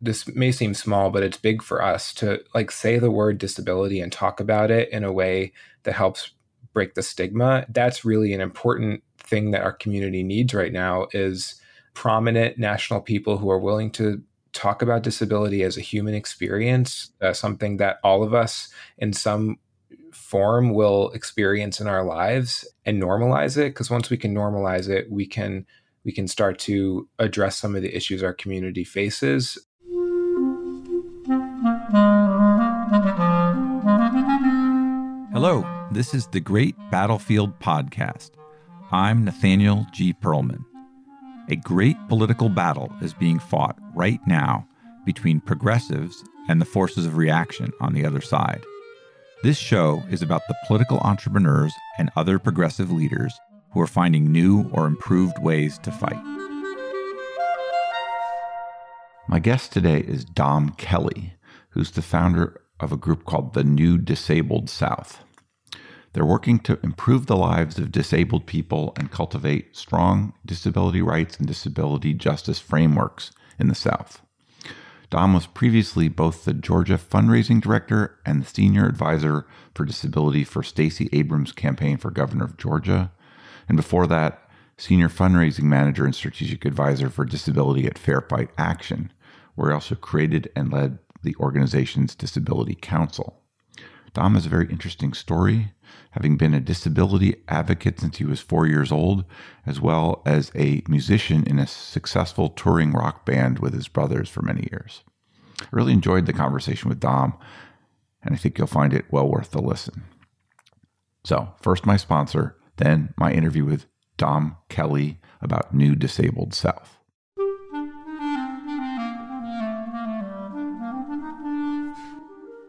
this may seem small, but it's big for us to like say the word disability and talk about it in a way that helps break the stigma. That's really an important thing that our community needs right now, is prominent national people who are willing to talk about disability as a human experience, something that all of us in some form will experience in our lives, and normalize it. Because once we can normalize it, we can start to address some of the issues our community faces. Hello, this is The Great Battlefield Podcast. I'm Nathaniel G. Perlman. A great political battle is being fought right now between progressives and the forces of reaction on the other side. This show is about the political entrepreneurs and other progressive leaders who are finding new or improved ways to fight. My guest today is Dom Kelly, who's the founder of a group called the New Disabled South. They're working to improve the lives of disabled people and cultivate strong disability rights and disability justice frameworks in the South. Dom was previously both the Georgia fundraising director and the senior advisor for disability for Stacey Abrams' campaign for governor of Georgia, and before that, senior fundraising manager and strategic advisor for disability at Fair Fight Action, where he also created and led the organization's Disability Council. Dom has a very interesting story, having been a disability advocate since he was 4 years old, as well as a musician in a successful touring rock band with his brothers for many years. I really enjoyed the conversation with Dom, and I think you'll find it well worth the listen. So, first my sponsor, then my interview with Dom Kelly about New Disabled South.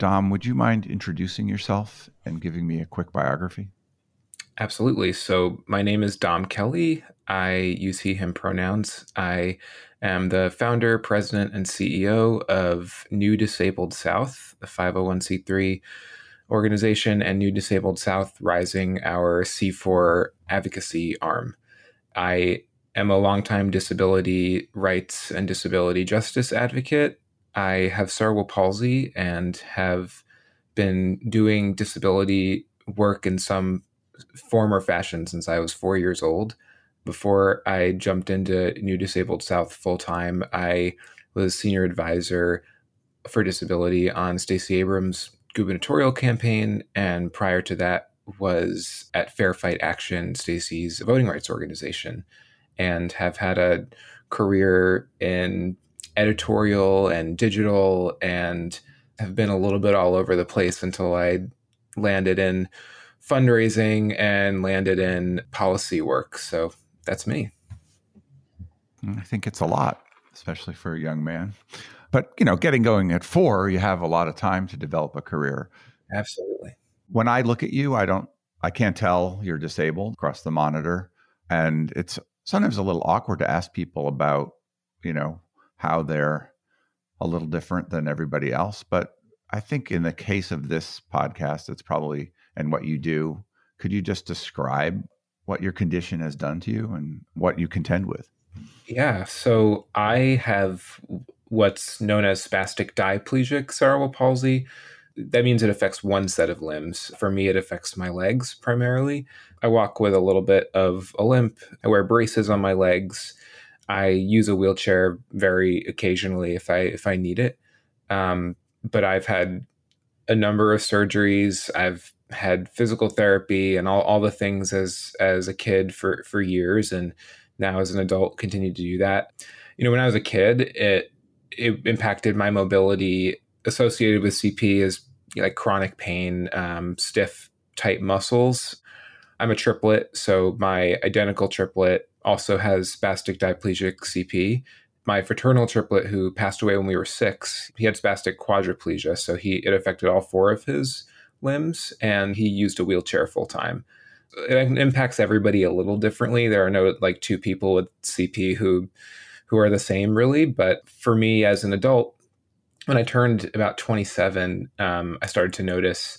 Dom, would you mind introducing yourself and giving me a quick biography? Absolutely. So my name is Dom Kelly. I use he, him pronouns. I am the founder, president, and CEO of New Disabled South, a 501c3 organization, and New Disabled South Rising, our C4 advocacy arm. I am a longtime disability rights and disability justice advocate. I have cerebral palsy and have been doing disability work in some form or fashion since I was 4 years old. Before I jumped into New Disabled South full-time, I was senior advisor for disability on Stacey Abrams' gubernatorial campaign, and prior to that was at Fair Fight Action, Stacey's voting rights organization, and have had a career in editorial and digital, and have been a little bit all over the place until I landed in fundraising and landed in policy work. So that's me. I think it's a lot, especially for a young man. But, you know, getting going at four, you have a lot of time to develop a career. Absolutely. When I look at you, I can't tell you're disabled across the monitor. And it's sometimes a little awkward to ask people about, you know, how they're a little different than everybody else. But I think in the case of this podcast, it's probably, and what you do, could you just describe what your condition has done to you and what you contend with? Yeah, so I have what's known as spastic diplegic cerebral palsy. That means it affects one set of limbs. For me, it affects my legs primarily. I walk with a little bit of a limp. I wear braces on my legs. I use a wheelchair very occasionally if I need it. But I've had a number of surgeries. I've had physical therapy and all the things as a kid for years. And now as an adult, continue to do that. You know, when I was a kid, it impacted my mobility. Associated with CP is like chronic pain, stiff, tight muscles. I'm a triplet. So my identical triplet also has spastic diplegic CP. My fraternal triplet, who passed away when we were 6, he had spastic quadriplegia, so it affected all 4 of his limbs, and he used a wheelchair full time. It impacts everybody a little differently. There are no like 2 people with CP who are the same, really. But for me as an adult, when I turned about 27, I started to notice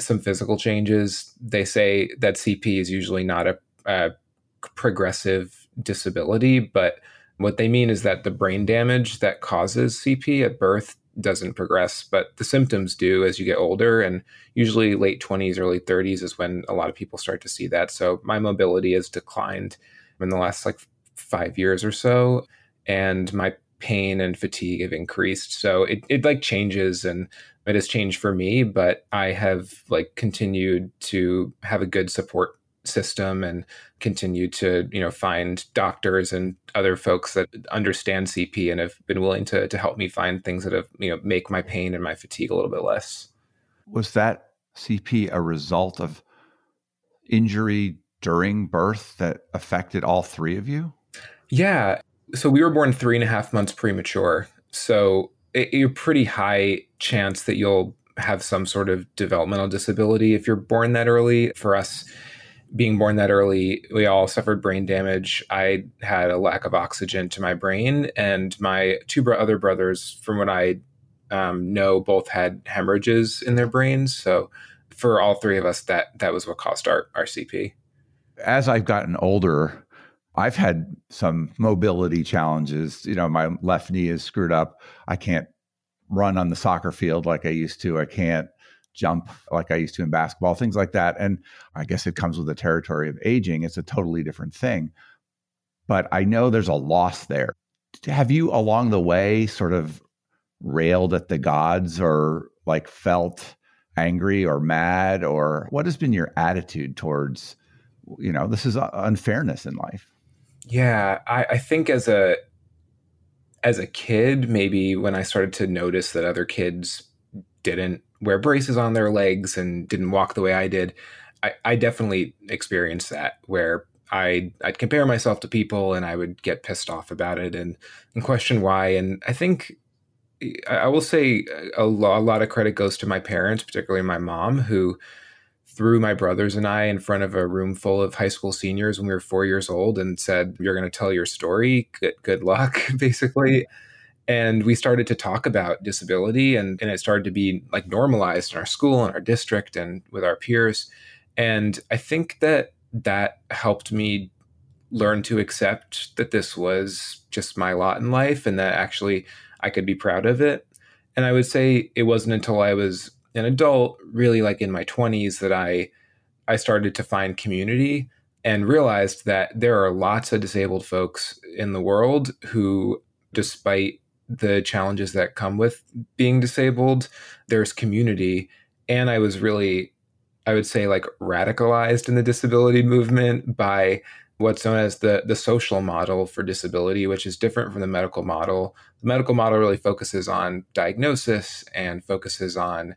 some physical changes. They say that CP is usually not a progressive disability, but what they mean is that the brain damage that causes CP at birth doesn't progress, but the symptoms do as you get older. And usually late 20s, early 30s is when a lot of people start to see that. So my mobility has declined in the last like 5 years or so, and my pain and fatigue have increased. So it like changes, and it has changed for me, but I have like continued to have a good support system and continue to, find doctors and other folks that understand CP and have been willing to help me find things that have, make my pain and my fatigue a little bit less. Was that CP a result of injury during birth that affected all 3 of you? Yeah. So we were born 3.5 months premature. So a pretty high chance that you'll have some sort of developmental disability if you're born that early. For us, being born that early, we all suffered brain damage. I had a lack of oxygen to my brain, and my 2 other brothers, from what I know, both had hemorrhages in their brains. So for all 3 of us, that was what caused our CP. As I've gotten older, I've had some mobility challenges. My left knee is screwed up. I can't run on the soccer field like I used to. I can't jump like I used to in basketball, things like that. And I guess it comes with the territory of aging. It's a totally different thing. But I know there's a loss there. Have you along the way sort of railed at the gods or like felt angry or mad, or what has been your attitude towards, this is unfairness in life? Yeah, I think as a kid, maybe when I started to notice that other kids didn't wear braces on their legs and didn't walk the way I did, I definitely experienced that, where I'd compare myself to people and I would get pissed off about it and question why. And I think I will say a lot of credit goes to my parents, particularly my mom, who threw my brothers and I in front of a room full of high school seniors when we were 4 years old and said, "You're going to tell your story. Good luck," basically. And we started to talk about disability, and it started to be like normalized in our school and our district and with our peers. And I think that helped me learn to accept that this was just my lot in life and that actually I could be proud of it. And I would say it wasn't until I was an adult, really like in my 20s, that I started to find community and realized that there are lots of disabled folks in the world who, despite the challenges that come with being disabled, there's community. And I was really, I would say, like radicalized in the disability movement by what's known as the social model for disability, which is different from the medical model. The medical model really focuses on diagnosis and focuses on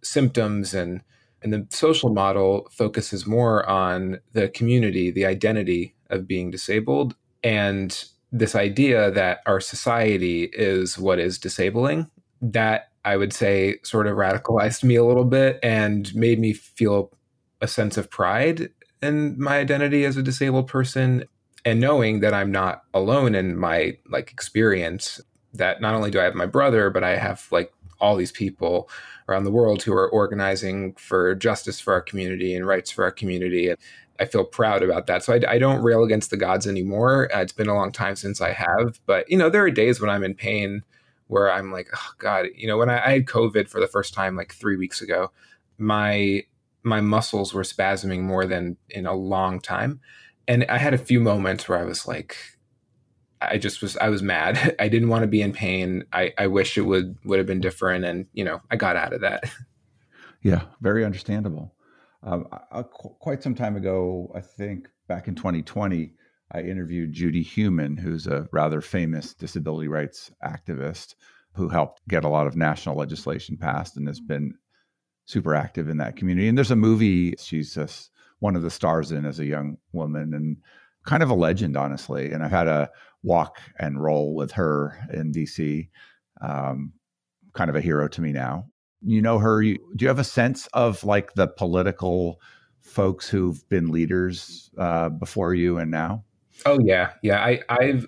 symptoms, and the social model focuses more on the community, the identity of being disabled, and this idea that our society is what is disabling. That, I would say, sort of radicalized me a little bit and made me feel a sense of pride in my identity as a disabled person, and knowing that I'm not alone in my like experience, that not only do I have my brother, but I have like all these people around the world who are organizing for justice for our community and rights for our community. And I feel proud about that. So I don't rail against the gods anymore. It's been a long time since I have, but there are days when I'm in pain where I'm like, oh God, when I had COVID for the first time, like 3 weeks ago, my muscles were spasming more than in a long time. And I had a few moments where I was like, I was mad. I didn't want to be in pain. I wish it would have been different. And, I got out of that. Yeah. Very understandable. Quite some time ago, I think back in 2020, I interviewed Judy Heumann, who's a rather famous disability rights activist who helped get a lot of national legislation passed and has been super active in that community. And there's a movie she's one of the stars in as a young woman, and kind of a legend, honestly. And I've had a walk and roll with her in DC. Kind of a hero to me now. You know her. Do you have a sense of like the political folks who've been leaders before you and now? Oh, yeah. Yeah. I've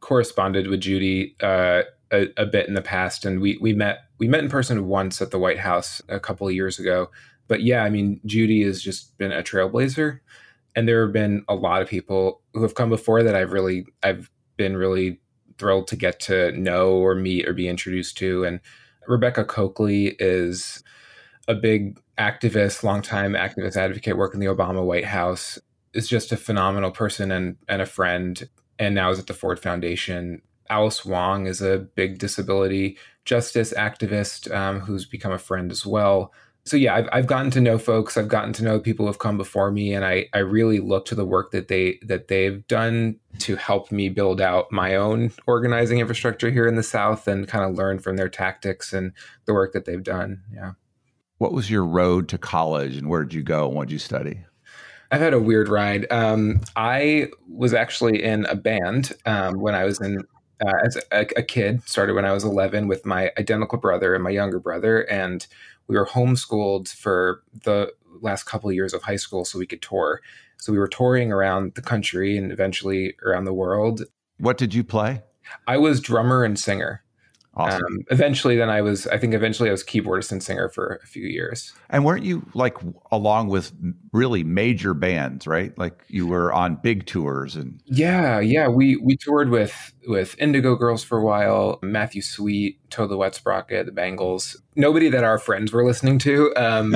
corresponded with Judy a bit in the past, and we met in person once at the White House a couple of years ago. But yeah, I mean, Judy has just been a trailblazer, and there have been a lot of people who have come before that I've been really thrilled to get to know or meet or be introduced to. And Rebecca Coakley is a big activist, longtime activist advocate, worked in the Obama White House, is just a phenomenal person and a friend, and now is at the Ford Foundation. Alice Wong is a big disability justice activist who's become a friend as well. So yeah, I've gotten to know folks. I've gotten to know people who've come before me, and I really look to the work that they've done to help me build out my own organizing infrastructure here in the South, and kind of learn from their tactics and the work that they've done. Yeah. What was your road to college, and where did you go, and what did you study? I've had a weird ride. I was actually in a band when I was in. As a kid, started when I was 11 with my identical brother and my younger brother, and we were homeschooled for the last couple of years of high school so we could tour. So we were touring around the country and eventually around the world. What did you play? I was drummer and singer. Awesome. Eventually I was keyboardist and singer for a few years. And weren't you like along with really major bands, right? Like you were on big tours and. Yeah. We toured with Indigo Girls for a while, Matthew Sweet, Toad the Wet Sprocket, The Bangles, nobody that our friends were listening to,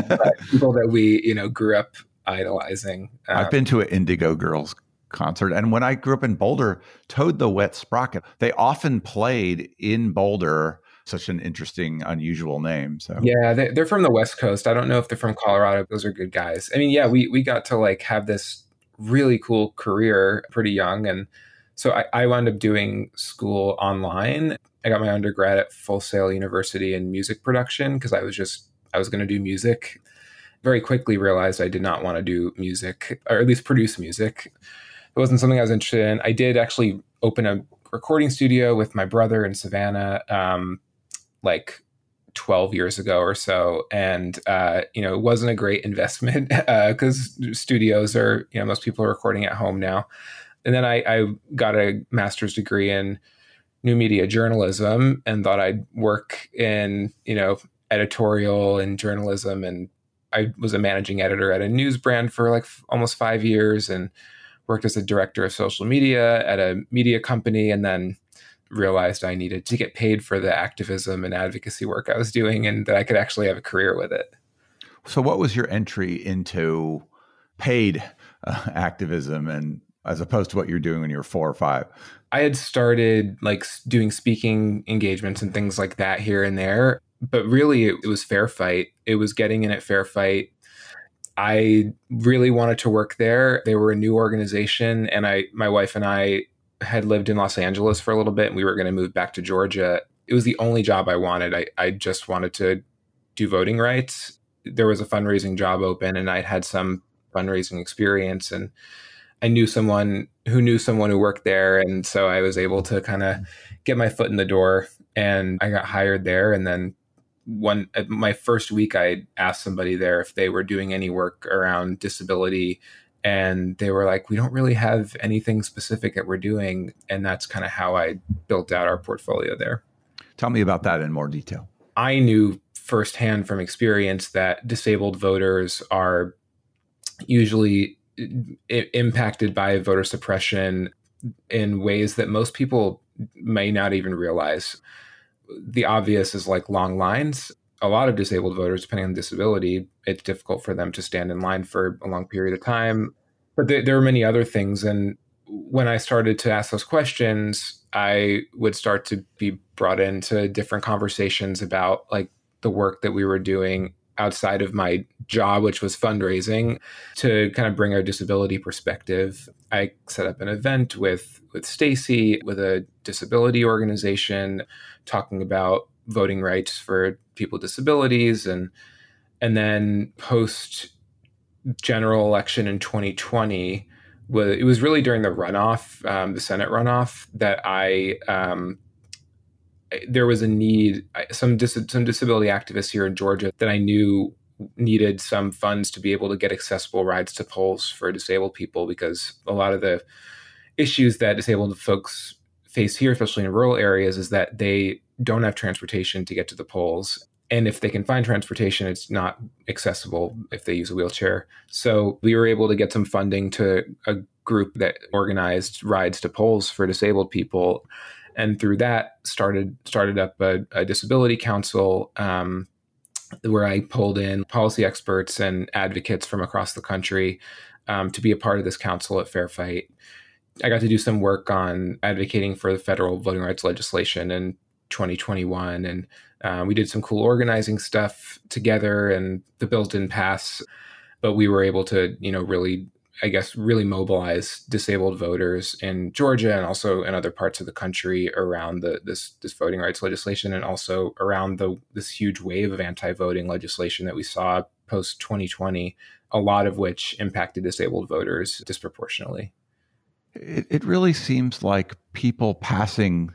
but people that we, grew up idolizing. I've been to an Indigo Girls concert. And when I grew up in Boulder, Toad the Wet Sprocket, they often played in Boulder. Such an interesting, unusual name. So yeah, they're from the West Coast. I don't know if they're from Colorado. Those are good guys. I mean, yeah, we got to like have this really cool career pretty young. And so I wound up doing school online. I got my undergrad at Full Sail University in music production because I was going to do music. Very quickly realized I did not want to do music, or at least produce music. It wasn't something I was interested in. I did actually open a recording studio with my brother in Savannah, 12 years ago or so. And, it wasn't a great investment because studios are, most people are recording at home now. And then I got a master's degree in new media journalism and thought I'd work in, editorial and journalism. And I was a managing editor at a news brand for like almost 5 years, and worked as a director of social media at a media company, and then realized I needed to get paid for the activism and advocacy work I was doing, and that I could actually have a career with it. So what was your entry into paid activism, and as opposed to what you're doing when you're 4 or 5? I had started like doing speaking engagements and things like that here and there, but really it was Fair Fight. It was getting in at Fair Fight. I really wanted to work there. They were a new organization, and my wife and I had lived in Los Angeles for a little bit, and we were going to move back to Georgia. It was the only job I wanted. I just wanted to do voting rights. There was a fundraising job open, and I'd had some fundraising experience, and I knew someone who knew someone who worked there. And so I was able to kind of get my foot in the door, and I got hired there. And then my first week, I asked somebody there if they were doing any work around disability, and they were like, "We don't really have anything specific that we're doing," and that's kind of how I built out our portfolio there. Tell me about that in more detail. I knew firsthand from experience that disabled voters are usually impacted by voter suppression in ways that most people may not even realize. The obvious is like long lines. A lot of disabled voters, depending on disability, it's difficult for them to stand in line for a long period of time. But there are many other things. And when I started to ask those questions, I would start to be brought into different conversations about like the work that we were doing outside of my job, which was fundraising, to kind of bring our disability perspective. I set up an event with Stacey, with a disability organization, talking about voting rights for people with disabilities. And then post general election in 2020, it was really during the runoff, the Senate runoff, that there was a need. Some disability activists here in Georgia that I knew needed some funds to be able to get accessible rides to polls for disabled people, because a lot of the issues that disabled folks face here, especially in rural areas, is that they don't have transportation to get to the polls. And if they can find transportation, it's not accessible if they use a wheelchair. So we were able to get some funding to a group that organized rides to polls for disabled people. And through that, started up a disability council where I pulled in policy experts and advocates from across the country to be a part of this council at Fair Fight. I got to do some work on advocating for the federal voting rights legislation in 2021. And we did some cool organizing stuff together, and the bills didn't pass, but we were able to, really mobilize disabled voters in Georgia and also in other parts of the country around this voting rights legislation, and also around this huge wave of anti-voting legislation that we saw post 2020, a lot of which impacted disabled voters disproportionately. It really seems like people passing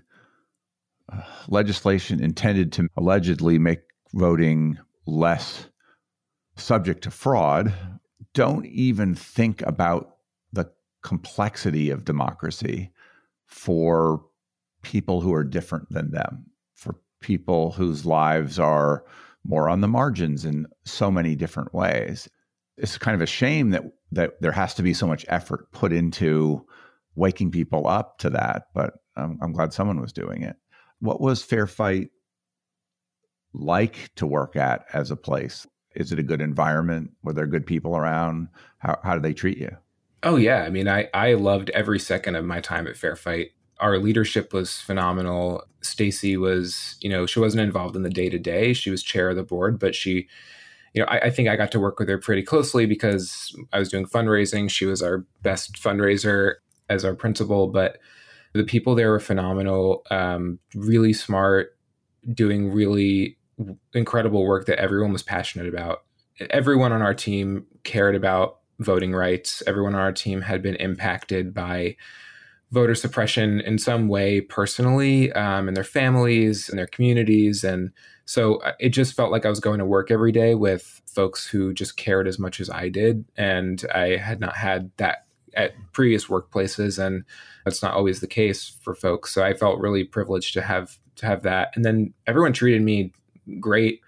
legislation intended to allegedly make voting less subject to fraud don't even think about the complexity of democracy for people who are different than them, for people whose lives are more on the margins in so many different ways. It's kind of a shame that there has to be so much effort put into waking people up to that, but I'm glad someone was doing it. What was Fair Fight like to work at as a place? Is it a good environment? Were there good people around? How do they treat you? Oh, yeah. I mean, I loved every second of my time at Fair Fight. Our leadership was phenomenal. Stacey was, she wasn't involved in the day-to-day. She was chair of the board, but she, I think I got to work with her pretty closely because I was doing fundraising. She was our best fundraiser as our principal, but the people there were phenomenal, really smart, doing really incredible work that everyone was passionate about. Everyone on our team cared about voting rights. Everyone on our team had been impacted by voter suppression in some way personally, in their families and their communities. And so it just felt like I was going to work every day with folks who just cared as much as I did. And I had not had that at previous workplaces, and that's not always the case for folks. So I felt really privileged to have that. And then everyone treated me great.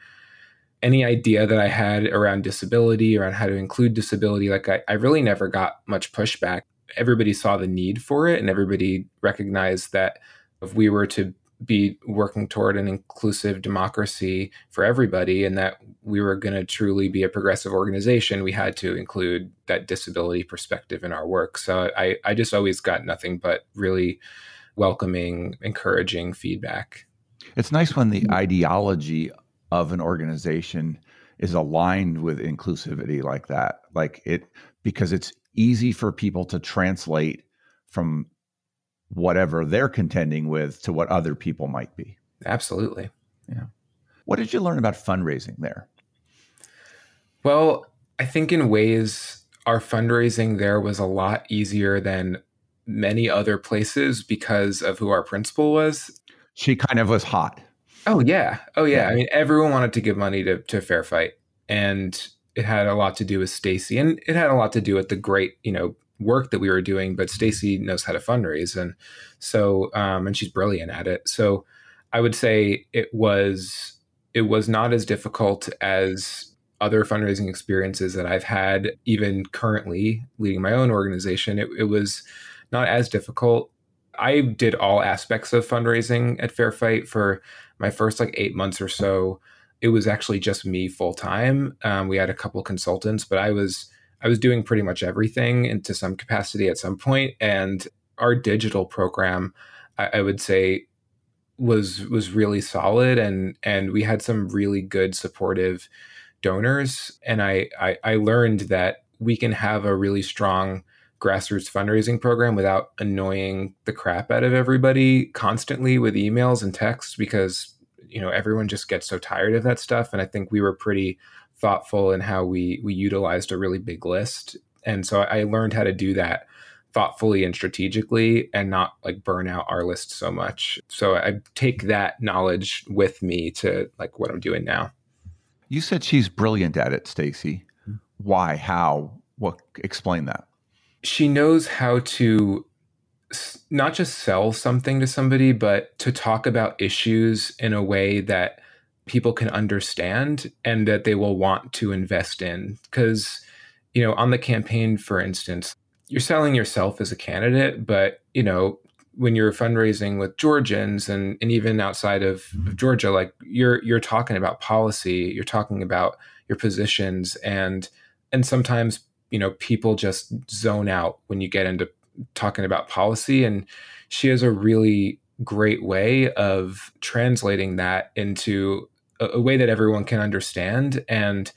Any idea that I had around disability, around how to include disability, I really never got much pushback. Everybody saw the need for it, and everybody recognized that if we were to be working toward an inclusive democracy for everybody, and that we were going to truly be a progressive organization, we had to include that disability perspective in our work. So I just always got nothing but really welcoming, encouraging feedback. It's nice when the ideology of an organization is aligned with inclusivity like that, because it's easy for people to translate from whatever they're contending with to what other people might be. Absolutely. Yeah. What did you learn about fundraising there? Well, I think in ways our fundraising there was a lot easier than many other places because of who our principal was. She kind of was hot. Oh, yeah. I mean, everyone wanted to give money to Fair Fight. And it had a lot to do with Stacey. And it had a lot to do with the great, work that we were doing, but Stacey knows how to fundraise. And so, and she's brilliant at it. So I would say it was not as difficult as other fundraising experiences that I've had, even currently leading my own organization. It was not as difficult. I did all aspects of fundraising at Fair Fight for my first 8 months or so. It was actually just me full time. We had a couple consultants, but I was doing pretty much everything into some capacity at some point. And our digital program, I would say, was really solid. And we had some really good supportive donors. And I learned that we can have a really strong grassroots fundraising program without annoying the crap out of everybody constantly with emails and texts, because everyone just gets so tired of that stuff. And I think we were pretty thoughtful in how we utilized a really big list. And so I learned how to do that thoughtfully and strategically and not like burn out our list so much. So I take that knowledge with me to like what I'm doing now. You said she's brilliant at it, Stacey. Why? How? What? Explain that. She knows how to not just sell something to somebody, but to talk about issues in a way that people can understand and that they will want to invest in. Because, you know, on the campaign, for instance, you're selling yourself as a candidate, but, you know, when you're fundraising with Georgians and even outside of Georgia, like you're talking about policy, you're talking about your positions, and sometimes, you know, people just zone out when you get into talking about policy. And she has a really great way of translating that into a way that everyone can understand. And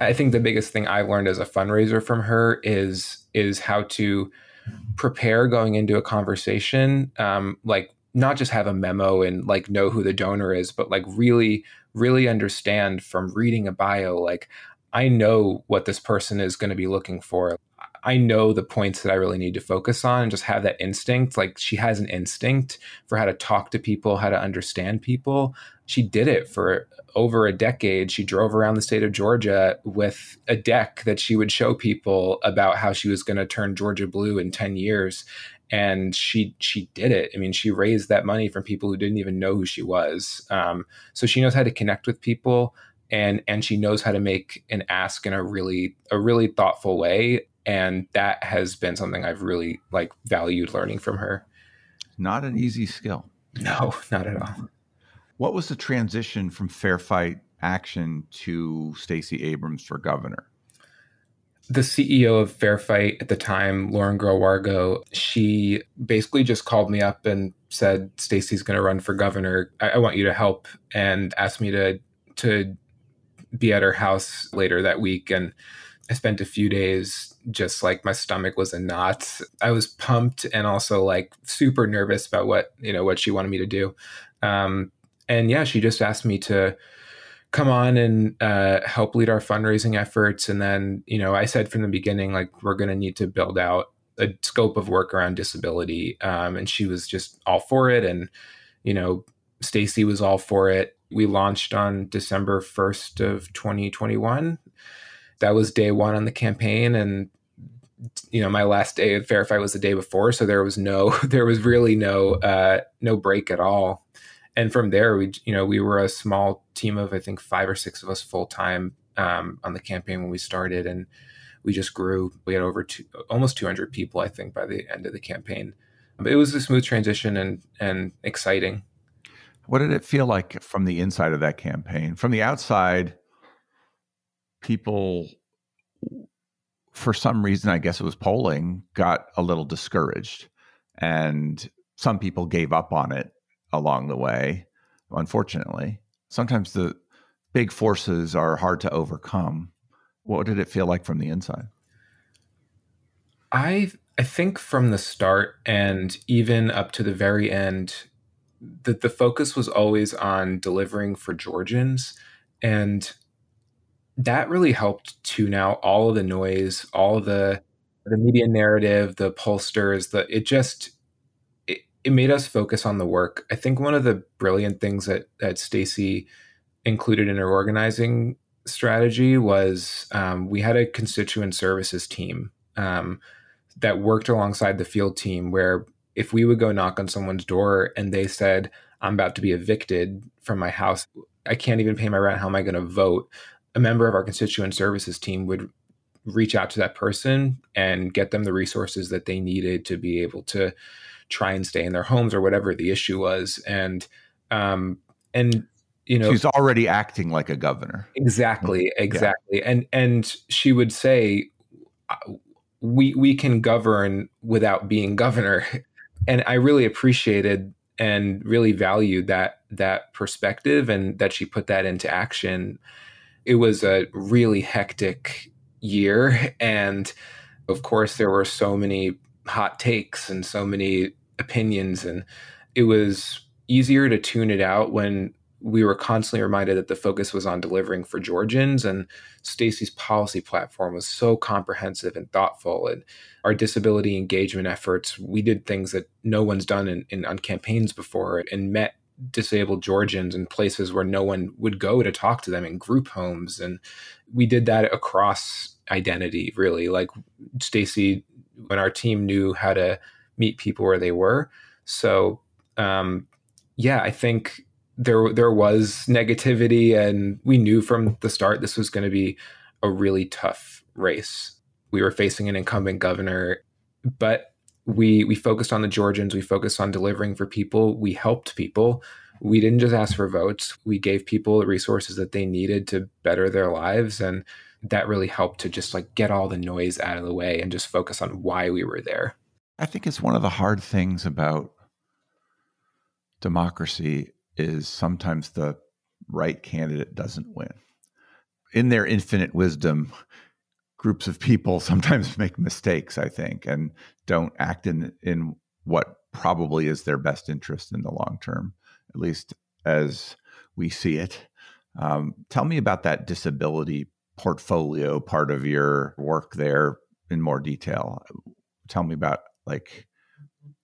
I think the biggest thing I learned as a fundraiser from her is how to prepare going into a conversation, like not just have a memo and like know who the donor is, but like really, really understand from reading a bio, like I know what this person is going to be looking for. I know the points that I really need to focus on and just have that instinct. Like she has an instinct for how to talk to people, how to understand people. She did it for over a decade. She drove around the state of Georgia with a deck that she would show people about how she was going to turn Georgia blue in 10 years. And she did it. I mean, she raised that money from people who didn't even know who she was. So she knows how to connect with people and she knows how to make an ask in a really thoughtful way. And that has been something I've really like valued learning from her. Not an easy skill. No, not at all. What was the transition from Fair Fight Action to Stacey Abrams for governor? The CEO of Fair Fight at the time, Lauren Grohl Wargo, she basically just called me up and said, Stacey's going to run for governor. I want you to help, and asked me to be at her house later that week. And I spent a few days just like my stomach was in knots. I was pumped and also like super nervous about what she wanted me to do. And yeah, she just asked me to come on and help lead our fundraising efforts. And then, you know, I said from the beginning, like, we're going to need to build out a scope of work around disability. And she was just all for it. And, you know, Stacey was all for it. We launched on December 1st of 2021. That was day one on the campaign. And, you know, my last day at Fair Fight was the day before. So there was really no break at all. And from there, we were a small team of, I think, 5 or 6 of us full time on the campaign when we started. And we just grew. We had over almost 200 people, I think, by the end of the campaign. But it was a smooth transition and exciting. What did it feel like from the inside of that campaign? From the outside, people, for some reason, I guess it was polling, got a little discouraged. And some people gave up on it along the way, unfortunately. Sometimes the big forces are hard to overcome. What did it feel like from the inside? I think from the start and even up to the very end, that the focus was always on delivering for Georgians. And that really helped tune out all of the noise, all of the media narrative, the pollsters, it made us focus on the work. I think one of the brilliant things that Stacey included in her organizing strategy was we had a constituent services team that worked alongside the field team, where if we would go knock on someone's door and they said, I'm about to be evicted from my house, I can't even pay my rent, how am I going to vote? A member of our constituent services team would reach out to that person and get them the resources that they needed to be able to try and stay in their homes or whatever the issue was. And you know, she's already acting like a governor. Exactly. Yeah. And she would say, we can govern without being governor. And I really appreciated and really valued that perspective and that she put that into action. It was a really hectic year. And of course, there were so many hot takes and so many opinions. And it was easier to tune it out when we were constantly reminded that the focus was on delivering for Georgians, and Stacey's policy platform was so comprehensive and thoughtful. And our disability engagement efforts, we did things that no one's done on campaigns before, and met disabled Georgians in places where no one would go to talk to them, in group homes. And we did that across identity, really. Like Stacey and our team knew how to meet people where they were. So, I think there was negativity, and we knew from the start this was going to be a really tough race. We were facing an incumbent governor, but we focused on the Georgians. We focused on delivering for people. We helped people. We didn't just ask for votes. We gave people the resources that they needed to better their lives. And that really helped to just like get all the noise out of the way and just focus on why we were there. I think it's one of the hard things about democracy is sometimes the right candidate doesn't win. In their infinite wisdom, groups of people sometimes make mistakes, I think, and don't act in what probably is their best interest in the long term, at least as we see it. Tell me about that disability portfolio part of your work there in more detail. Tell me about like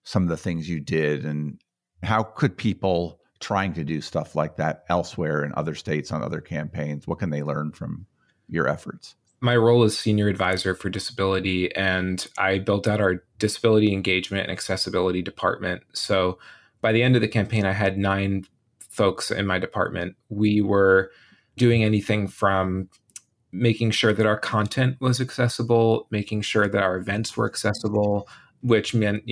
some of the things you did, and how could people trying to do stuff like that elsewhere in other states on other campaigns, what can they learn from your efforts? My role is senior advisor for disability, and I built out our disability engagement and accessibility department. So by the end of the campaign, I had 9 folks in my department. We were doing anything from making sure that our content was accessible, making sure that our events were accessible, which meant,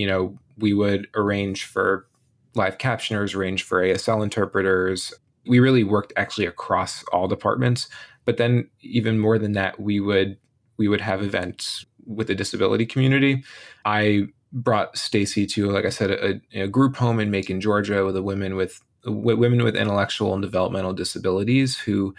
we would arrange for live captioners, arrange for ASL interpreters. We really worked actually across all departments. But then even more than that, we would have events with the disability community. I brought Stacey to, like I said, a group home in Macon, Georgia, with women with intellectual and developmental disabilities who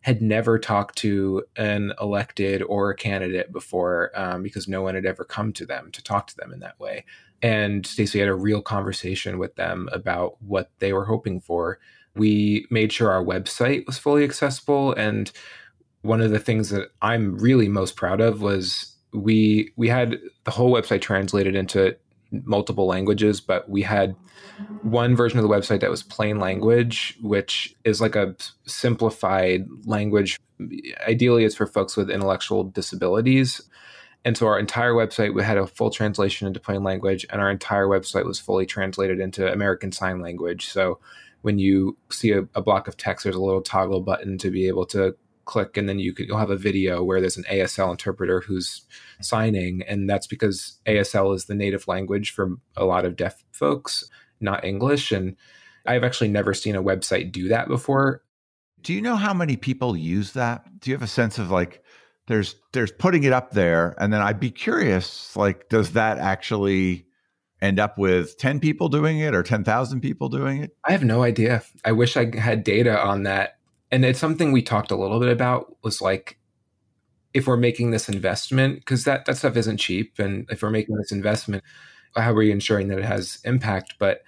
had never talked to an elected or a candidate before, because no one had ever come to them to talk to them in that way. And Stacey had a real conversation with them about what they were hoping for. We made sure our website was fully accessible. And one of the things that I'm really most proud of was we had the whole website translated into multiple languages, but we had one version of the website that was plain language, which is like a simplified language. Ideally, it's for folks with intellectual disabilities. And so our entire website, we had a full translation into plain language, and our entire website was fully translated into American Sign Language. So when you see a block of text, there's a little toggle button to be able to click, and then you'll have a video where there's an ASL interpreter who's signing. And that's because ASL is the native language for a lot of deaf folks, not English. And I've actually never seen a website do that before. Do you know how many people use that? Do you have a sense of like, there's putting it up there, and then I'd be curious, like, does that actually end up with 10 people doing it or 10,000 people doing it? I have no idea. I wish I had data on that. And it's something we talked a little bit about, was like, if we're making this investment, because that stuff isn't cheap. And if we're making this investment, how are we ensuring that it has impact? But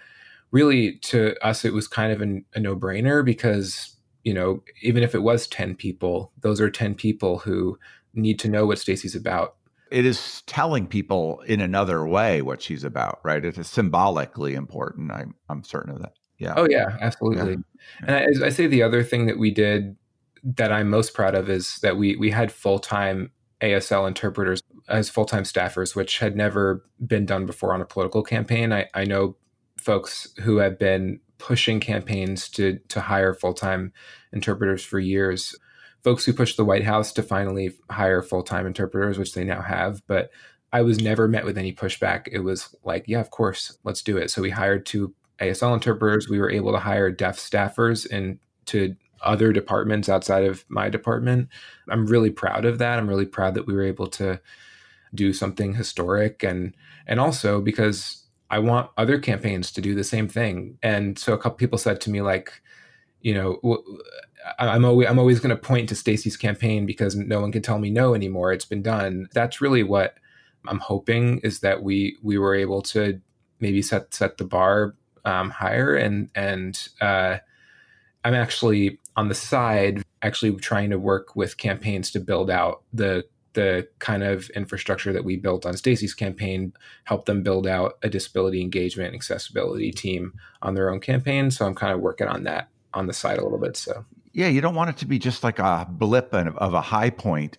really, to us, it was kind of a no-brainer, because even if it was 10 people, those are 10 people who need to know what Stacey's about. It is telling people in another way what she's about, right? It is symbolically important. I'm certain of that. Yeah. Oh, yeah, absolutely. Yeah. And I say the other thing that we did that I'm most proud of is that we had full-time ASL interpreters as full-time staffers, which had never been done before on a political campaign. I know folks who have been pushing campaigns to hire full-time interpreters for years, folks who pushed the White House to finally hire full-time interpreters, which they now have. But I was never met with any pushback. It was like, yeah, of course, let's do it. So we hired 2 ASL interpreters. We were able to hire deaf staffers into other departments outside of my department. I'm really proud of that. I'm really proud that we were able to do something historic, and also because I want other campaigns to do the same thing. And so a couple people said to me, like, I'm always going to point to Stacey's campaign because no one can tell me no anymore. It's been done. That's really what I'm hoping, is that we were able to maybe set the bar higher, and I'm actually on the side, actually trying to work with campaigns to build out the kind of infrastructure that we built on Stacey's campaign, help them build out a disability engagement and accessibility team on their own campaign. So I'm kind of working on that on the side a little bit. So yeah, you don't want it to be just like a blip of a high point.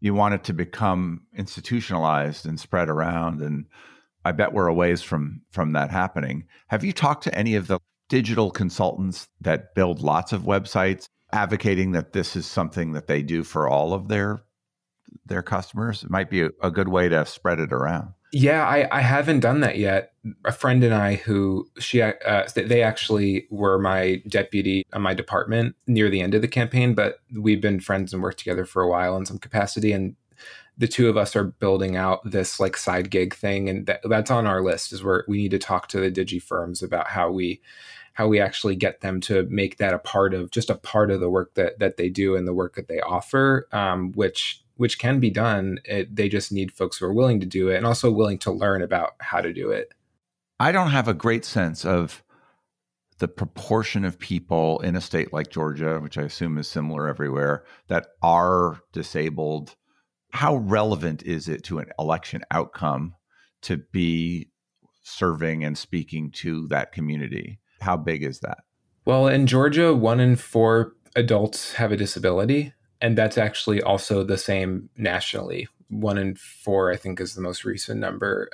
You want it to become institutionalized and spread around. And I bet we're a ways from that happening. Have you talked to any of the digital consultants that build lots of websites advocating that this is something that they do for all of their customers? It might be a good way to spread it around. Yeah, I haven't done that yet. A friend and I they actually were my deputy on my department near the end of the campaign, but we've been friends and worked together for a while in some capacity. And the two of us are building out this like side gig thing. And that's on our list, is where we need to talk to the digi firms about how we actually get them to make that a part of the work that they do and the work that they offer, which can be done. They just need folks who are willing to do it and also willing to learn about how to do it. I don't have a great sense of the proportion of people in a state like Georgia, which I assume is similar everywhere, that are disabled. How relevant is it to an election outcome to be serving and speaking to that community? How big is that? Well, in Georgia, 1 in 4 adults have a disability. And that's actually also the same nationally. 1 in 4, I think, is the most recent number.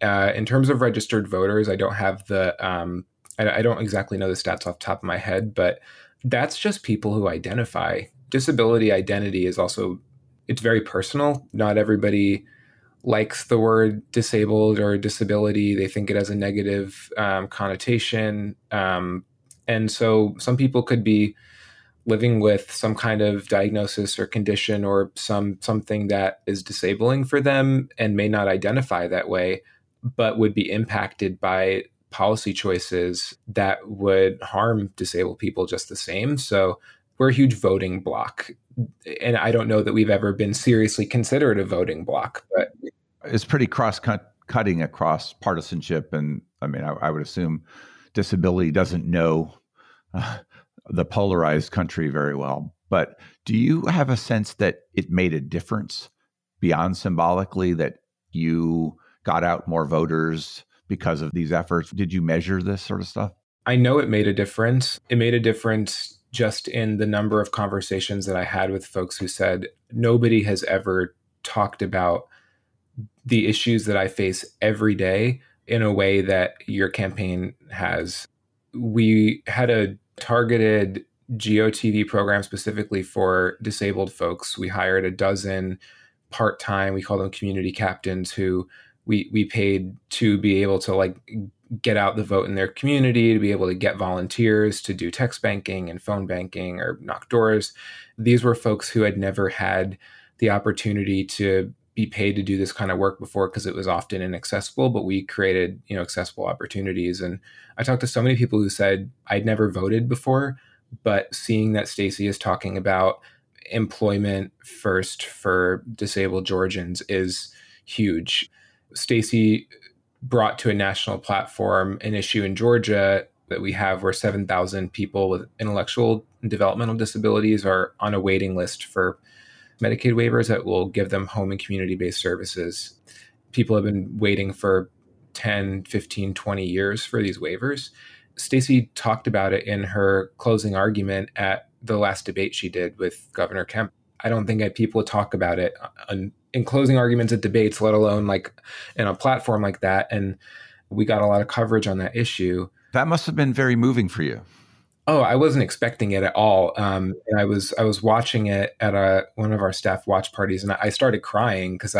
In terms of registered voters, I don't have I don't exactly know the stats off the top of my head, but that's just people who identify. Disability identity is also, it's very personal. Not everybody likes the word disabled or disability. They think it has a negative connotation. And so some people could be living with some kind of diagnosis or condition or something that is disabling for them and may not identify that way, but would be impacted by policy choices that would harm disabled people just the same. So we're a huge voting block. And I don't know that we've ever been seriously considered a voting block, but it's pretty cross-cutting across partisanship. And I mean, I would assume disability doesn't know the polarized country very well. But do you have a sense that it made a difference beyond symbolically, that you got out more voters because of these efforts? Did you measure this sort of stuff? I know it made a difference. It made a difference just in the number of conversations that I had with folks who said, nobody has ever talked about the issues that I face every day in a way that your campaign has. We had a targeted GeoTV program specifically for disabled folks. We hired a dozen part-time, we call them community captains, who we paid to be able to like get out the vote in their community, to be able to get volunteers to do text banking and phone banking or knock doors. These were folks who had never had the opportunity to be paid to do this kind of work before because it was often inaccessible, but we created, accessible opportunities. And I talked to so many people who said, I'd never voted before, but seeing that Stacey is talking about employment first for disabled Georgians is huge. Stacey brought to a national platform an issue in Georgia that we have where 7,000 people with intellectual and developmental disabilities are on a waiting list for Medicaid waivers that will give them home and community-based services. People have been waiting for 10, 15, 20 years for these waivers. Stacey talked about it in her closing argument at the last debate she did with Governor Kemp. I don't think that people talk about it in closing arguments at debates, let alone like in a platform like that. And we got a lot of coverage on that issue. That must have been very moving for you. Oh, I wasn't expecting it at all. And I was watching it at one of our staff watch parties, and I started crying because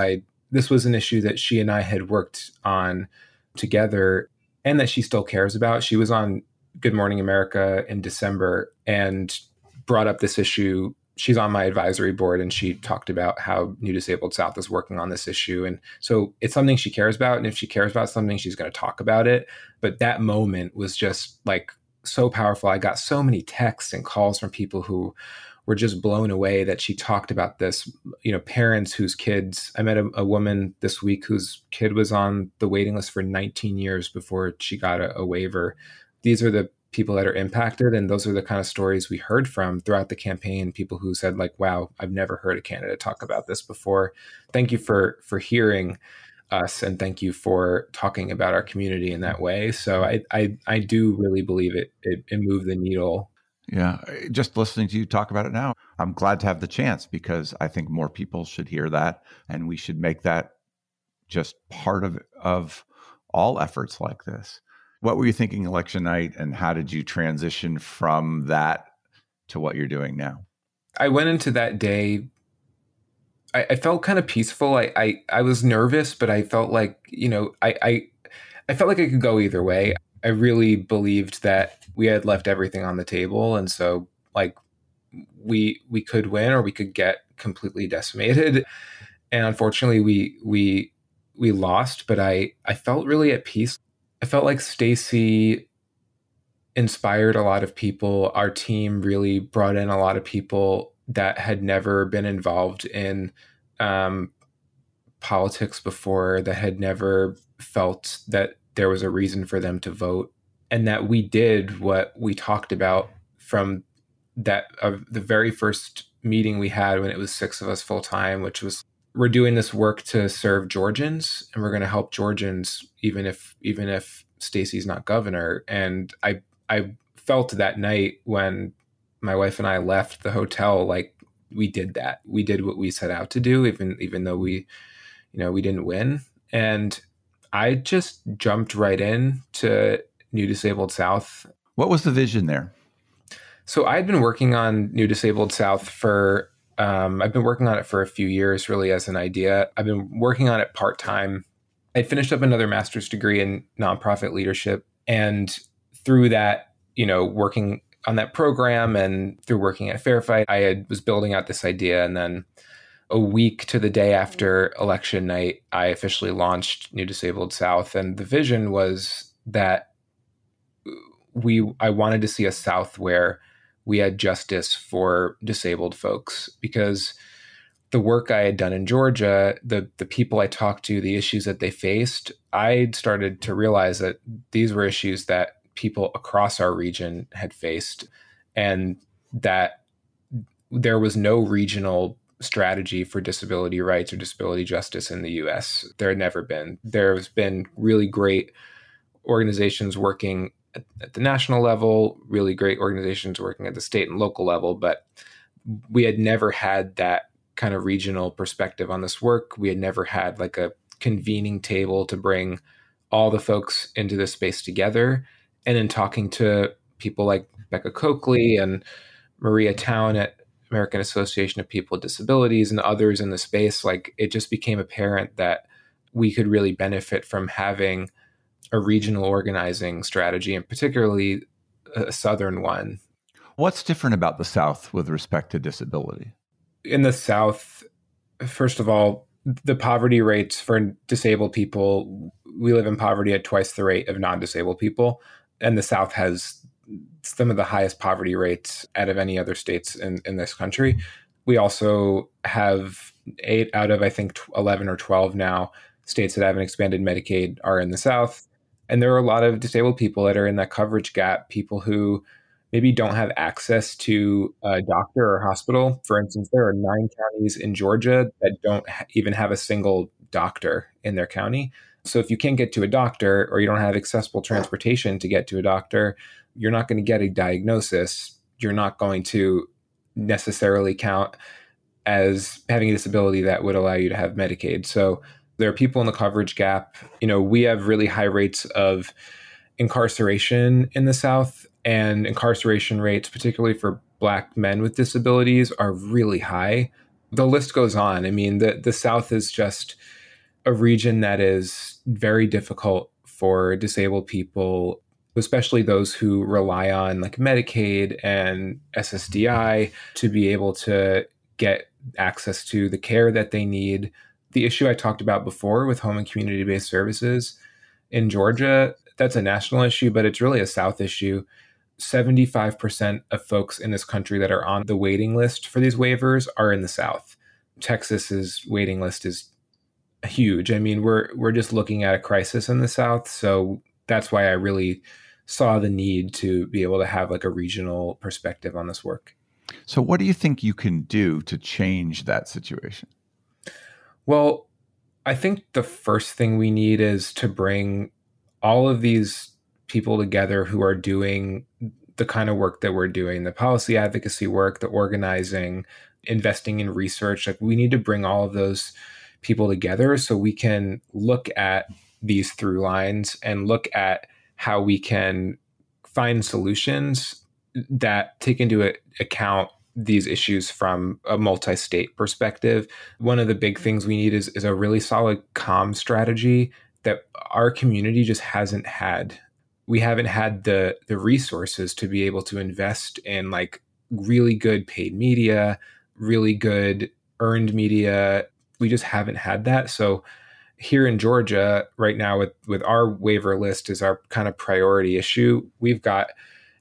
this was an issue that she and I had worked on together and that she still cares about. She was on Good Morning America in December and brought up this issue. She's on my advisory board, and she talked about how New Disabled South is working on this issue. And so it's something she cares about. And if she cares about something, she's going to talk about it. But that moment was just like so powerful. I got so many texts and calls from people who were just blown away that she talked about this, parents whose kids, I met a woman this week whose kid was on the waiting list for 19 years before she got a waiver. These are the people that are impacted. And those are the kind of stories we heard from throughout the campaign, people who said like, wow, I've never heard a candidate talk about this before. Thank you for hearing us. And thank you for talking about our community in that way. So I do really believe it moved the needle. Yeah. Just listening to you talk about it now, I'm glad to have the chance because I think more people should hear that. And we should make that just part of all efforts like this. What were you thinking election night and how did you transition from that to what you're doing now? I went into that day, I felt kind of peaceful. I was nervous, but I felt like, you know, I felt like I could go either way. I really believed that we had left everything on the table. And so like we could win or we could get completely decimated. And unfortunately we lost, but I felt really at peace. I felt like Stacey inspired a lot of people. Our team really brought in a lot of people that had never been involved in politics before, that had never felt that there was a reason for them to vote, and that we did what we talked about from that the very first meeting we had when it was 6 of us full time, which was we're doing this work to serve Georgians and we're going to help Georgians, even if Stacey's not governor. And I felt that night when my wife and I left the hotel, like we did that. We did what we set out to do, even though we, you know, we didn't win. And I just jumped right in to New Disabled South. What was the vision there? So I'd been working on New Disabled South for I've been working on it for a few years, really, as an idea. I've been working on it part-time. I'd finished up another master's degree in nonprofit leadership. And through that, you know, working on that program and through working at Fair Fight, I was building out this idea. And then a week to the day after election night, I officially launched New Disabled South. And the vision was that I wanted to see a South where we had justice for disabled folks, because the work I had done in Georgia, the people I talked to, the issues that they faced, I started to realize that these were issues that people across our region had faced, and that there was no regional strategy for disability rights or disability justice in the U.S. There had never been. There's been really great organizations working at the national level, really great organizations working at the state and local level, but we had never had that kind of regional perspective on this work. We had never had like a convening table to bring all the folks into this space together. And in talking to people like Rebecca Coakley and Maria Town at American Association of People with Disabilities and others in the space, like it just became apparent that we could really benefit from having a regional organizing strategy, and particularly a Southern one. What's different about the South with respect to disability? In the South, first of all, the poverty rates for disabled people, we live in poverty at twice the rate of non-disabled people. And the South has some of the highest poverty rates out of any other states in this country. We also have 8 out of, I think, 11 or 12 now states that haven't expanded Medicaid are in the South. And there are a lot of disabled people that are in that coverage gap, people who maybe don't have access to a doctor or hospital. For instance, there are 9 counties in Georgia that don't even have a single doctor in their county. So if you can't get to a doctor or you don't have accessible transportation to get to a doctor, you're not going to get a diagnosis. You're not going to necessarily count as having a disability that would allow you to have Medicaid. So there are people in the coverage gap. You know, we have really high rates of incarceration in the South, and incarceration rates, particularly for Black men with disabilities, are really high. The list goes on. I mean, the South is just a region that is very difficult for disabled people, especially those who rely on like Medicaid and SSDI to be able to get access to the care that they need. The issue I talked about before with home and community-based services in Georgia, that's a national issue, but it's really a South issue. 75% of folks in this country that are on the waiting list for these waivers are in the South. Texas's waiting list is huge. I mean, we're just looking at a crisis in the South. So that's why I really saw the need to be able to have like a regional perspective on this work. So what do you think you can do to change that situation? Well, I think the first thing we need is to bring all of these people together who are doing the kind of work that we're doing, the policy advocacy work, the organizing, investing in research. Like, we need to bring all of those people together so we can look at these through lines and look at how we can find solutions that take into account these issues from a multi-state perspective. One of the big things we need is a really solid comm strategy that our community just hasn't had. We haven't had the resources to be able to invest in like really good paid media, really good earned media. We just haven't had that. So here in Georgia right now with our waiver list is our kind of priority issue. We've got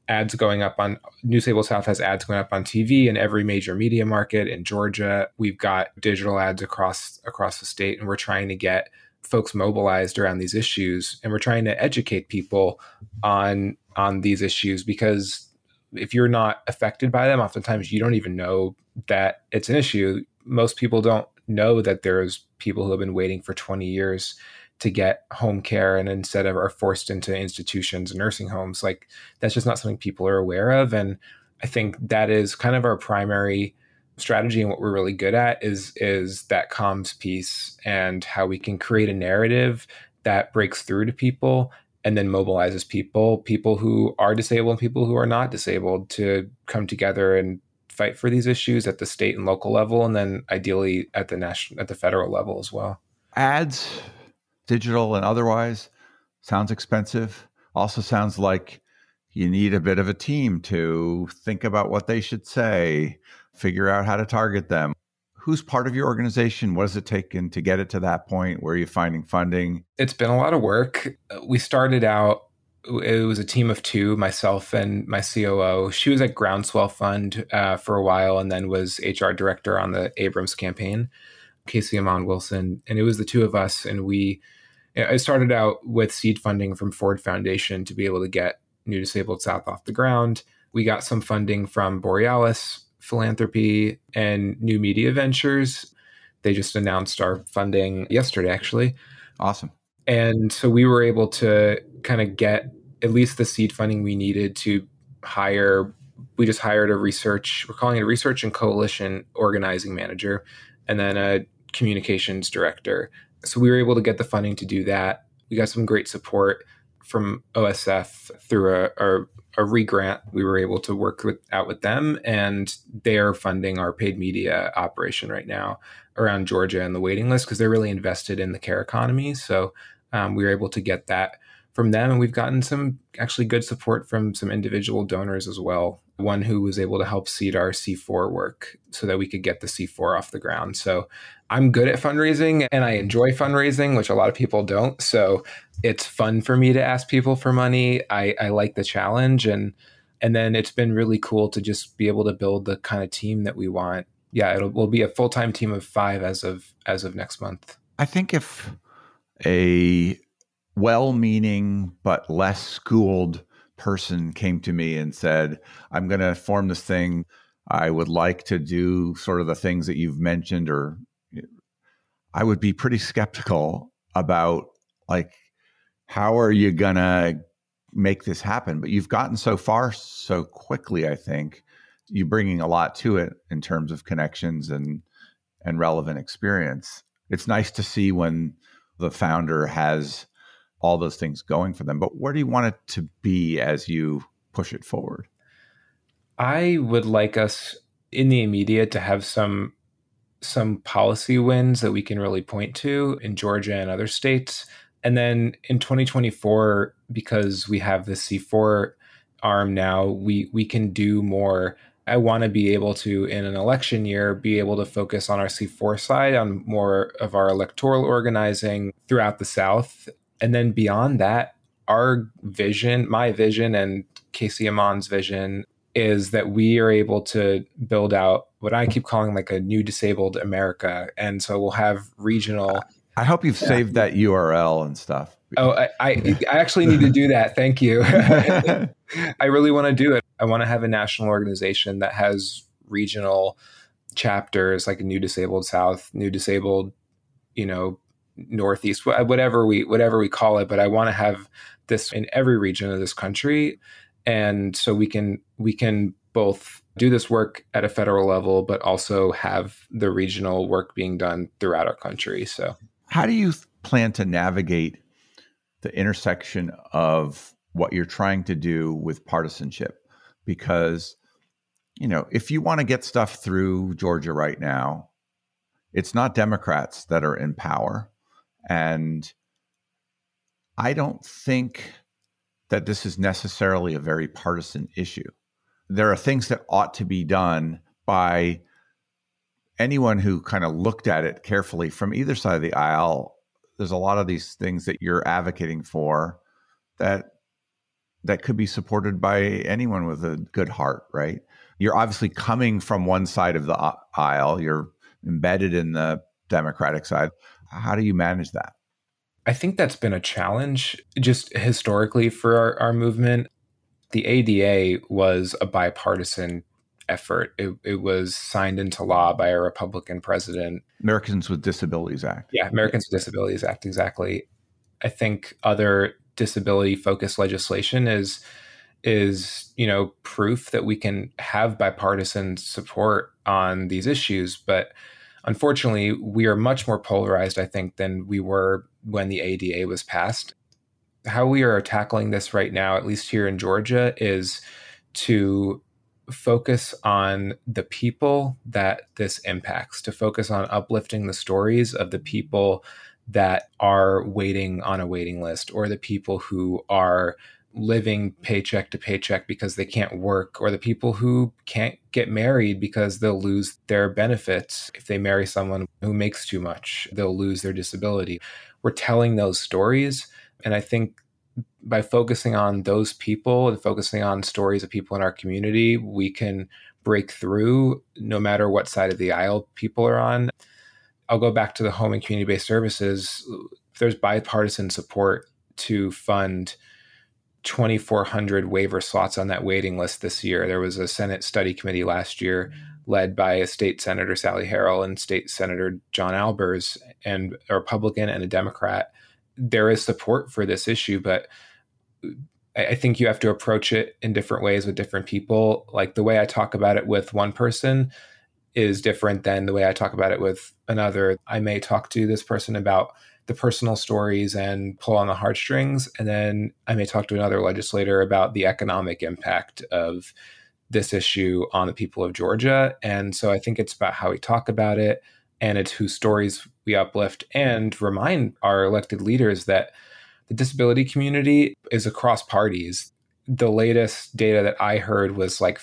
ads going up on New Disabled South has ads going up on TV in every major media market in Georgia. We've got digital ads across the state, and we're trying to get folks mobilized around these issues, and we're trying to educate people on these issues, because if you're not affected by them, oftentimes you don't even know that it's an issue. Most people don't know that there's people who have been waiting for 20 years to get home care and instead of are forced into institutions and nursing homes. Like, that's just not something people are aware of. And I think that is kind of our primary strategy, and what we're really good at is that comms piece and how we can create a narrative that breaks through to people and then mobilizes people who are disabled and people who are not disabled to come together and fight for these issues at the state and local level, and then ideally at the national, at the federal level as well. Ads, digital and otherwise, sounds expensive. Also sounds like you need a bit of a team to think about what they should say, figure out how to target them. Who's part of your organization? What does it take to get it to that point? Where are you finding funding? It's been a lot of work. We started out, it was a team of two, myself and my COO. She was at Groundswell Fund for a while, and then was HR director on the Abrams campaign, Casey Amon Wilson. And it was the two of us. And I started out with seed funding from Ford Foundation to be able to get New Disabled South off the ground. We got some funding from Borealis Philanthropy and New Media Ventures. They just announced our funding yesterday, actually. Awesome. And so we were able to kind of get at least the seed funding we needed to hire. We just hired we're calling it a research and coalition organizing manager, and then a communications director. So we were able to get the funding to do that. We got some great support from OSF through a regrant. We were able to work out with them, and they're funding our paid media operation right now around Georgia and the waiting list, because they're really invested in the care economy. So we were able to get that from them, and we've gotten some actually good support from some individual donors as well. One who was able to help seed our C4 work so that we could get the C4 off the ground. So I'm good at fundraising, and I enjoy fundraising, which a lot of people don't. So it's fun for me to ask people for money. I like the challenge. And then it's been really cool to just be able to build the kind of team that we want. Yeah, we'll be a full-time team of 5 as of next month. I think if a well-meaning but less schooled person came to me and said, I'm going to form this thing, I would like to do sort of the things that you've mentioned, or I would be pretty skeptical about, like, how are you going to make this happen? But you've gotten so far so quickly, I think. You're bringing a lot to it in terms of connections and relevant experience. It's nice to see when the founder has all those things going for them. But where do you want it to be as you push it forward? I would like us in the immediate to have some policy wins that we can really point to in Georgia and other states. And then in 2024, because we have the C4 arm now, we can do more. I want to be able to, in an election year, be able to focus on our C4 side, on more of our electoral organizing throughout the South. And then beyond that, our vision, my vision and Casey Amon's vision, is that we are able to build out what I keep calling like a new disabled America. And so we'll have regional... I hope you've saved that URL and stuff. Oh, I actually need to do that. Thank you. I really want to do it. I want to have a national organization that has regional chapters, like New Disabled South, New Disabled, Northeast, whatever we call it. But I want to have this in every region of this country. And so we can both do this work at a federal level, but also have the regional work being done throughout our country. So how do you plan to navigate the intersection of what you're trying to do with partisanship? Because, if you want to get stuff through Georgia right now, it's not Democrats that are in power. And I don't think that this is necessarily a very partisan issue. There are things that ought to be done by anyone who kind of looked at it carefully from either side of the aisle. There's a lot of these things that you're advocating for that could be supported by anyone with a good heart, right? You're obviously coming from one side of the aisle. You're embedded in the Democratic side. How do you manage that? I think that's been a challenge just historically for our movement. The ADA was a bipartisan effort. It was signed into law by a Republican president. Americans with Disabilities Act. Yeah, Americans with Disabilities Act, exactly. I think other disability-focused legislation is proof that we can have bipartisan support on these issues. But unfortunately, we are much more polarized, I think, than we were when the ADA was passed. How we are tackling this right now, at least here in Georgia, is to focus on the people that this impacts, to focus on uplifting the stories of the people that are waiting on a waiting list, or the people who are living paycheck to paycheck because they can't work, or the people who can't get married because they'll lose their benefits. If they marry someone who makes too much, they'll lose their disability. We're telling those stories. And I think by focusing on those people and focusing on stories of people in our community, we can break through no matter what side of the aisle people are on. I'll go back to the home and community-based services. There's bipartisan support to fund 2,400 waiver slots on that waiting list this year. There was a Senate study committee last year led by a state senator, Sally Harrell, and state senator John Albers, and a Republican and a Democrat. There is support for this issue, but I think you have to approach it in different ways with different people. Like the way I talk about it with one person is different than the way I talk about it with another. I may talk to this person about the personal stories and pull on the heartstrings, and then I may talk to another legislator about the economic impact of this issue on the people of Georgia. And so I think it's about how we talk about it, and it's whose stories we uplift, and remind our elected leaders that the disability community is across parties. The latest data that I heard was like,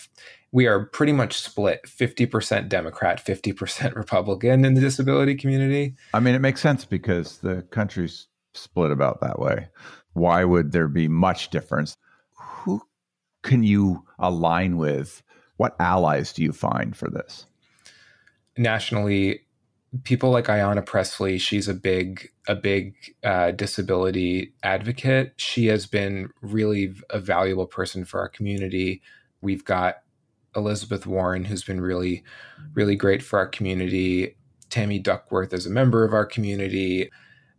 we are pretty much split 50% Democrat, 50% Republican in the disability community. I mean, it makes sense because the country's split about that way. Why would there be much difference? Who can you align with? What allies do you find for this? Nationally, people like Ayanna Pressley, she's a big disability advocate. She has been really a valuable person for our community. We've got Elizabeth Warren, who's been really, really great for our community. Tammy Duckworth is a member of our community.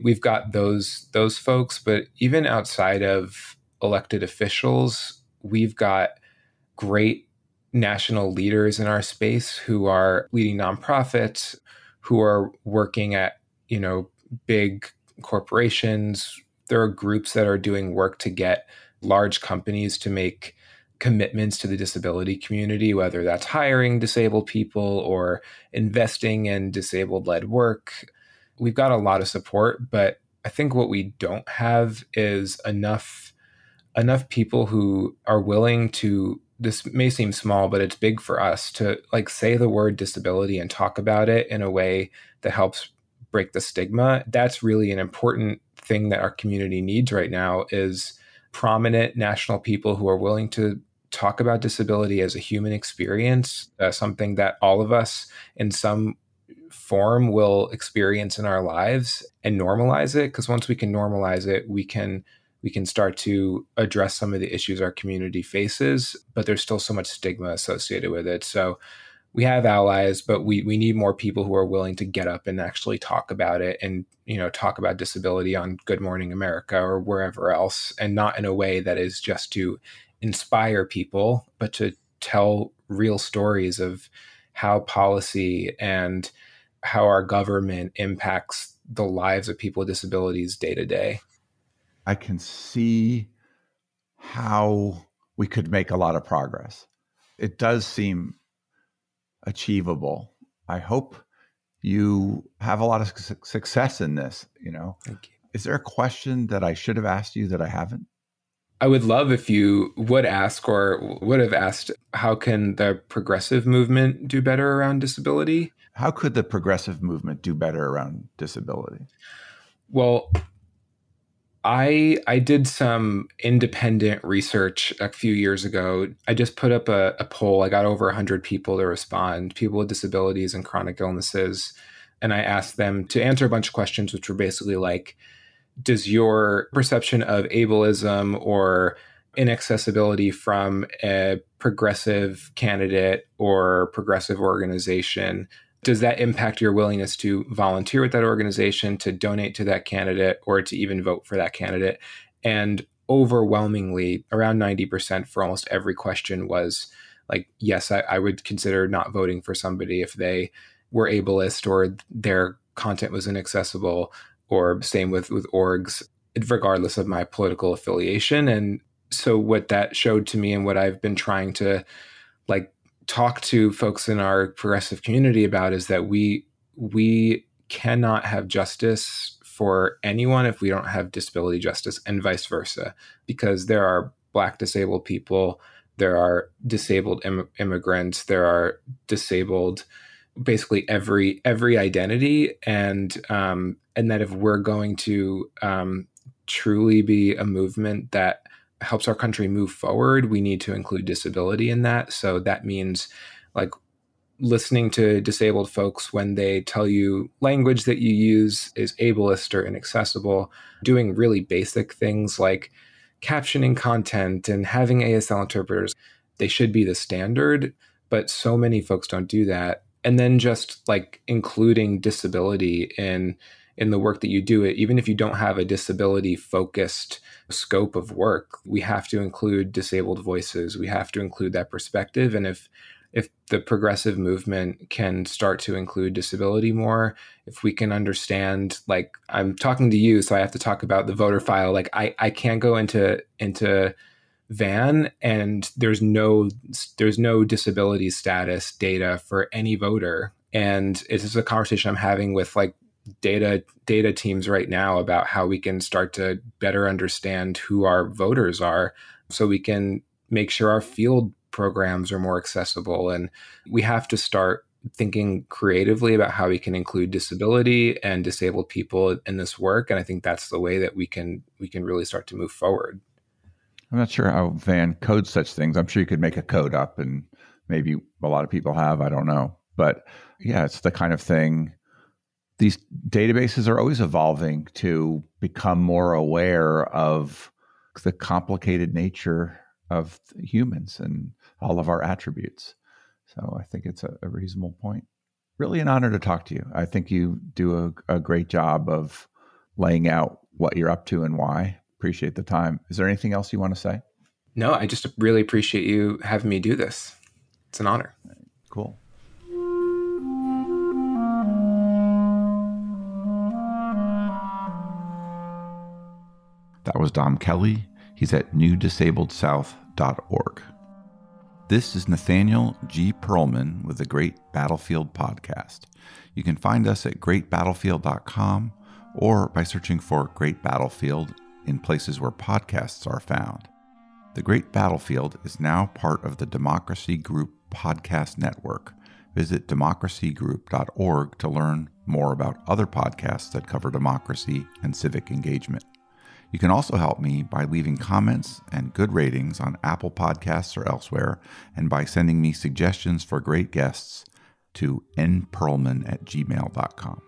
We've got those folks, but even outside of elected officials, we've got great national leaders in our space who are leading nonprofits, who are working at, big corporations. There are groups that are doing work to get large companies to make commitments to the disability community, whether that's hiring disabled people or investing in disabled-led work. We've got a lot of support, but I think what we don't have is enough people who are willing to, this may seem small, but it's big for us, to say the word disability and talk about it in a way that helps break the stigma. That's really an important thing that our community needs right now, is prominent national people who are willing to talk about disability as a human experience, something that all of us in some form we'll experience in our lives and normalize it. Because once we can normalize it, we can start to address some of the issues our community faces, but there's still so much stigma associated with it. So we have allies, but we need more people who are willing to get up and actually talk about it and, talk about disability on Good Morning America or wherever else, and not in a way that is just to inspire people, but to tell real stories of how policy and how our government impacts the lives of people with disabilities day to day. I can see how we could make a lot of progress. It does seem achievable. I hope you have a lot of success in this, Thank you. Is there a question that I should have asked you that I haven't? I would love if you would ask or would have asked, how can the progressive movement do better around disability? How could the progressive movement do better around disability? Well, I did some independent research a few years ago. I just put up a poll. I got over 100 people to respond, people with disabilities and chronic illnesses. And I asked them to answer a bunch of questions, which were basically like, does your perception of ableism or inaccessibility from a progressive candidate or progressive organization, does that impact your willingness to volunteer with that organization, to donate to that candidate, or to even vote for that candidate? And overwhelmingly, around 90% for almost every question was like, yes, I would consider not voting for somebody if they were ableist or their content was inaccessible, or same with orgs, regardless of my political affiliation. And so what that showed to me and what I've been trying to talk to folks in our progressive community about is that we cannot have justice for anyone if we don't have disability justice, and vice versa, because there are Black disabled people, there are disabled immigrants, there are disabled, basically every identity. And that if we're going to truly be a movement that helps our country move forward, we need to include disability in that. So that means listening to disabled folks when they tell you language that you use is ableist or inaccessible, doing really basic things like captioning content and having ASL interpreters. They should be the standard, but so many folks don't do that. And then just including disability in the work that you do, even if you don't have a disability focused scope of work, we have to include disabled voices. We have to include that perspective. And if the progressive movement can start to include disability more, if we can understand, I'm talking to you, so I have to talk about the voter file. I can't go into Van and there's no disability status data for any voter. And it's just a conversation I'm having with data teams right now about how we can start to better understand who our voters are so we can make sure our field programs are more accessible. And we have to start thinking creatively about how we can include disability and disabled people in this work. And I think that's the way that we can really start to move forward. I'm not sure how Van codes such things. I'm sure you could make a code up, and maybe a lot of people have, I don't know. But yeah, it's the kind of thing. These databases are always evolving to become more aware of the complicated nature of humans and all of our attributes. So I think it's a reasonable point. Really an honor to talk to you. I think you do a great job of laying out what you're up to and why. Appreciate the time. Is there anything else you want to say? No, I just really appreciate you having me do this. It's an honor. Cool. That was Dom Kelly. He's at newdisabledsouth.org. This is Nathaniel G. Perlman with the Great Battlefield Podcast. You can find us at greatbattlefield.com or by searching for Great Battlefield in places where podcasts are found. The Great Battlefield is now part of the Democracy Group Podcast Network. Visit democracygroup.org to learn more about other podcasts that cover democracy and civic engagement. You can also help me by leaving comments and good ratings on Apple Podcasts or elsewhere, and by sending me suggestions for great guests to nperlman@gmail.com.